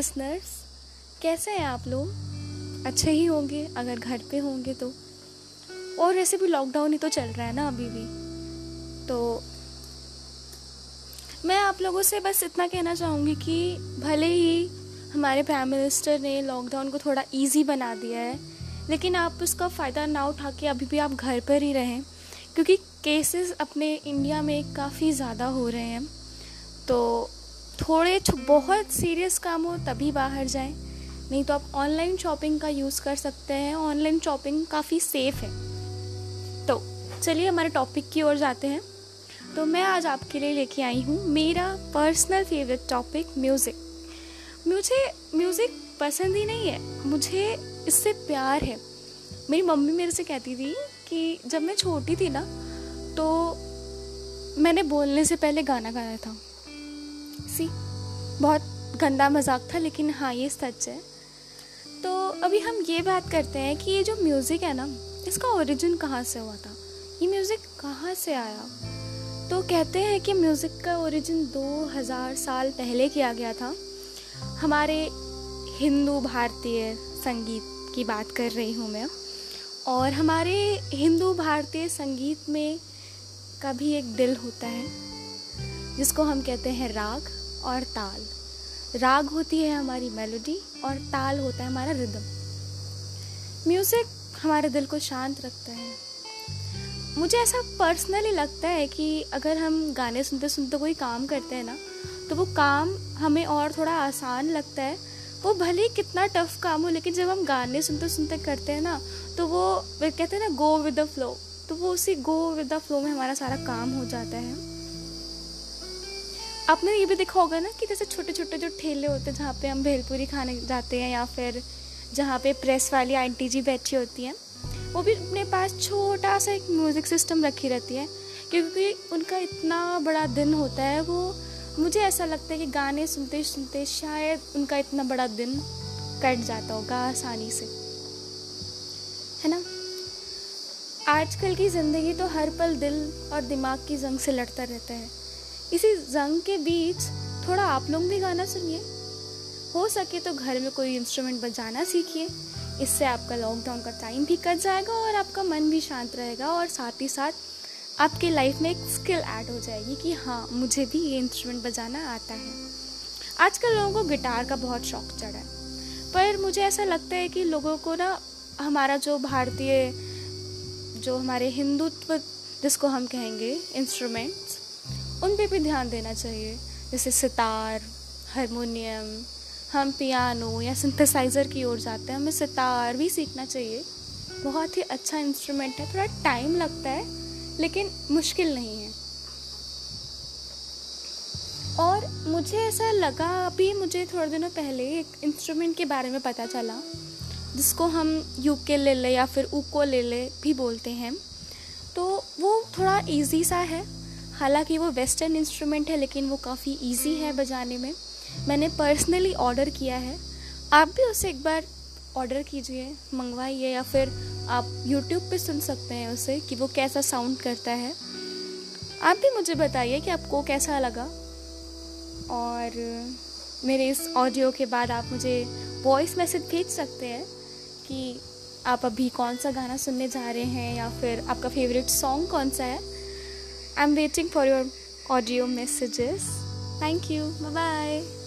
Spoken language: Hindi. लिसनर्स, कैसे हैं आप लोग? अच्छे ही होंगे अगर घर पे होंगे तो। और वैसे भी लॉकडाउन ही तो चल रहा है ना अभी भी। तो मैं आप लोगों से बस इतना कहना चाहूँगी कि भले ही हमारे प्राइम मिनिस्टर ने लॉकडाउन को थोड़ा इजी बना दिया है, लेकिन आप उसका फ़ायदा ना उठा के अभी भी आप घर पर ही रहें, क्योंकि केसेस अपने इंडिया में काफ़ी ज़्यादा हो रहे हैं। तो थोड़े बहुत सीरियस काम हो तभी बाहर जाएं, नहीं तो आप ऑनलाइन शॉपिंग का यूज़ कर सकते हैं। ऑनलाइन शॉपिंग काफ़ी सेफ़ है। तो चलिए हमारे टॉपिक की ओर जाते हैं। तो मैं आज आपके लिए लेके आई हूँ मेरा पर्सनल फेवरेट टॉपिक म्यूज़िक। मुझे म्यूज़िक पसंद ही नहीं है, मुझे इससे प्यार है। मेरी मम्मी मेरे से कहती थी कि जब मैं छोटी थी ना, तो मैंने बोलने से पहले गाना गाया था। सी बहुत गंदा मजाक था, लेकिन हाँ ये सच है। तो अभी हम ये बात करते हैं कि ये जो म्यूज़िक है ना, इसका ओरिजिन कहाँ से हुआ था, ये म्यूज़िक कहाँ से आया। तो कहते हैं कि म्यूज़िक का ओरिजिन 2000 साल पहले किया गया था। हमारे हिंदू भारतीय संगीत की बात कर रही हूँ मैं, और हमारे हिंदू भारतीय संगीत में कभी एक दिल होता है जिसको हम कहते हैं राग और ताल। राग होती है हमारी मेलोडी और ताल होता है हमारा रिदम। म्यूज़िक हमारे दिल को शांत रखता है। मुझे ऐसा पर्सनली लगता है कि अगर हम गाने सुनते सुनते कोई काम करते हैं ना, तो वो काम हमें और थोड़ा आसान लगता है। वो भले ही कितना टफ काम हो, लेकिन जब हम गाने सुनते सुनते करते हैं ना, तो वो कहते हैं ना गो विद द फ्लो, तो वो उसी गो विद द फ्लो में हमारा सारा काम हो जाता है। आपने ये भी देखा होगा ना कि जैसे छोटे छोटे जो ठेले होते हैं जहाँ पे हम भेलपूरी खाने जाते हैं, या फिर जहाँ पे प्रेस वाली आंटी जी बैठी होती हैं, वो भी अपने पास छोटा सा एक म्यूज़िक सिस्टम रखी रहती है, क्योंकि उनका इतना बड़ा दिन होता है। वो मुझे ऐसा लगता है कि गाने सुनते सुनते शायद उनका इतना बड़ा दिन कट जाता होगा आसानी से, है ना। आजकल की ज़िंदगी तो हर पल दिल और दिमाग की जंग से लड़ता रहता है। इसी जंग के बीच थोड़ा आप लोग भी गाना सुनिए, हो सके तो घर में कोई इंस्ट्रूमेंट बजाना सीखिए। इससे आपका लॉकडाउन का टाइम भी कट जाएगा और आपका मन भी शांत रहेगा, और साथ ही साथ आपके लाइफ में एक स्किल ऐड हो जाएगी कि हाँ मुझे भी ये इंस्ट्रूमेंट बजाना आता है। आजकल लोगों को गिटार का बहुत शौक चढ़ा है, पर मुझे ऐसा लगता है कि लोगों को ना हमारा जो भारतीय, जो हमारे हिंदुत्व जिसको हम कहेंगे इंस्ट्रूमेंट्स, उन पे भी ध्यान देना चाहिए। जैसे सितार, हारमोनियम, हम पियानो या सिंथेसाइज़र की ओर जाते हैं, हमें सितार भी सीखना चाहिए। बहुत ही अच्छा इंस्ट्रूमेंट है, थोड़ा टाइम लगता है लेकिन मुश्किल नहीं है। और मुझे ऐसा लगा, अभी मुझे थोड़े दिनों पहले एक इंस्ट्रूमेंट के बारे में पता चला जिसको हम यूकेलेले या फिर उकोलेले भी बोलते हैं। तो वो थोड़ा ईजी सा है, हालांकि वो वेस्टर्न इंस्ट्रूमेंट है, लेकिन वो काफ़ी इजी है बजाने में। मैंने पर्सनली ऑर्डर किया है, आप भी उसे एक बार ऑर्डर कीजिए, मंगवाइए, या फिर आप YouTube पे सुन सकते हैं उसे कि वो कैसा साउंड करता है। आप भी मुझे बताइए कि आपको कैसा लगा। और मेरे इस ऑडियो के बाद आप मुझे वॉइस मैसेज भेज सकते हैं कि आप अभी कौन सा गाना सुनने जा रहे हैं, या फिर आपका फेवरेट सॉन्ग कौन सा है। I'm waiting for your audio messages. Thank you. Bye-bye.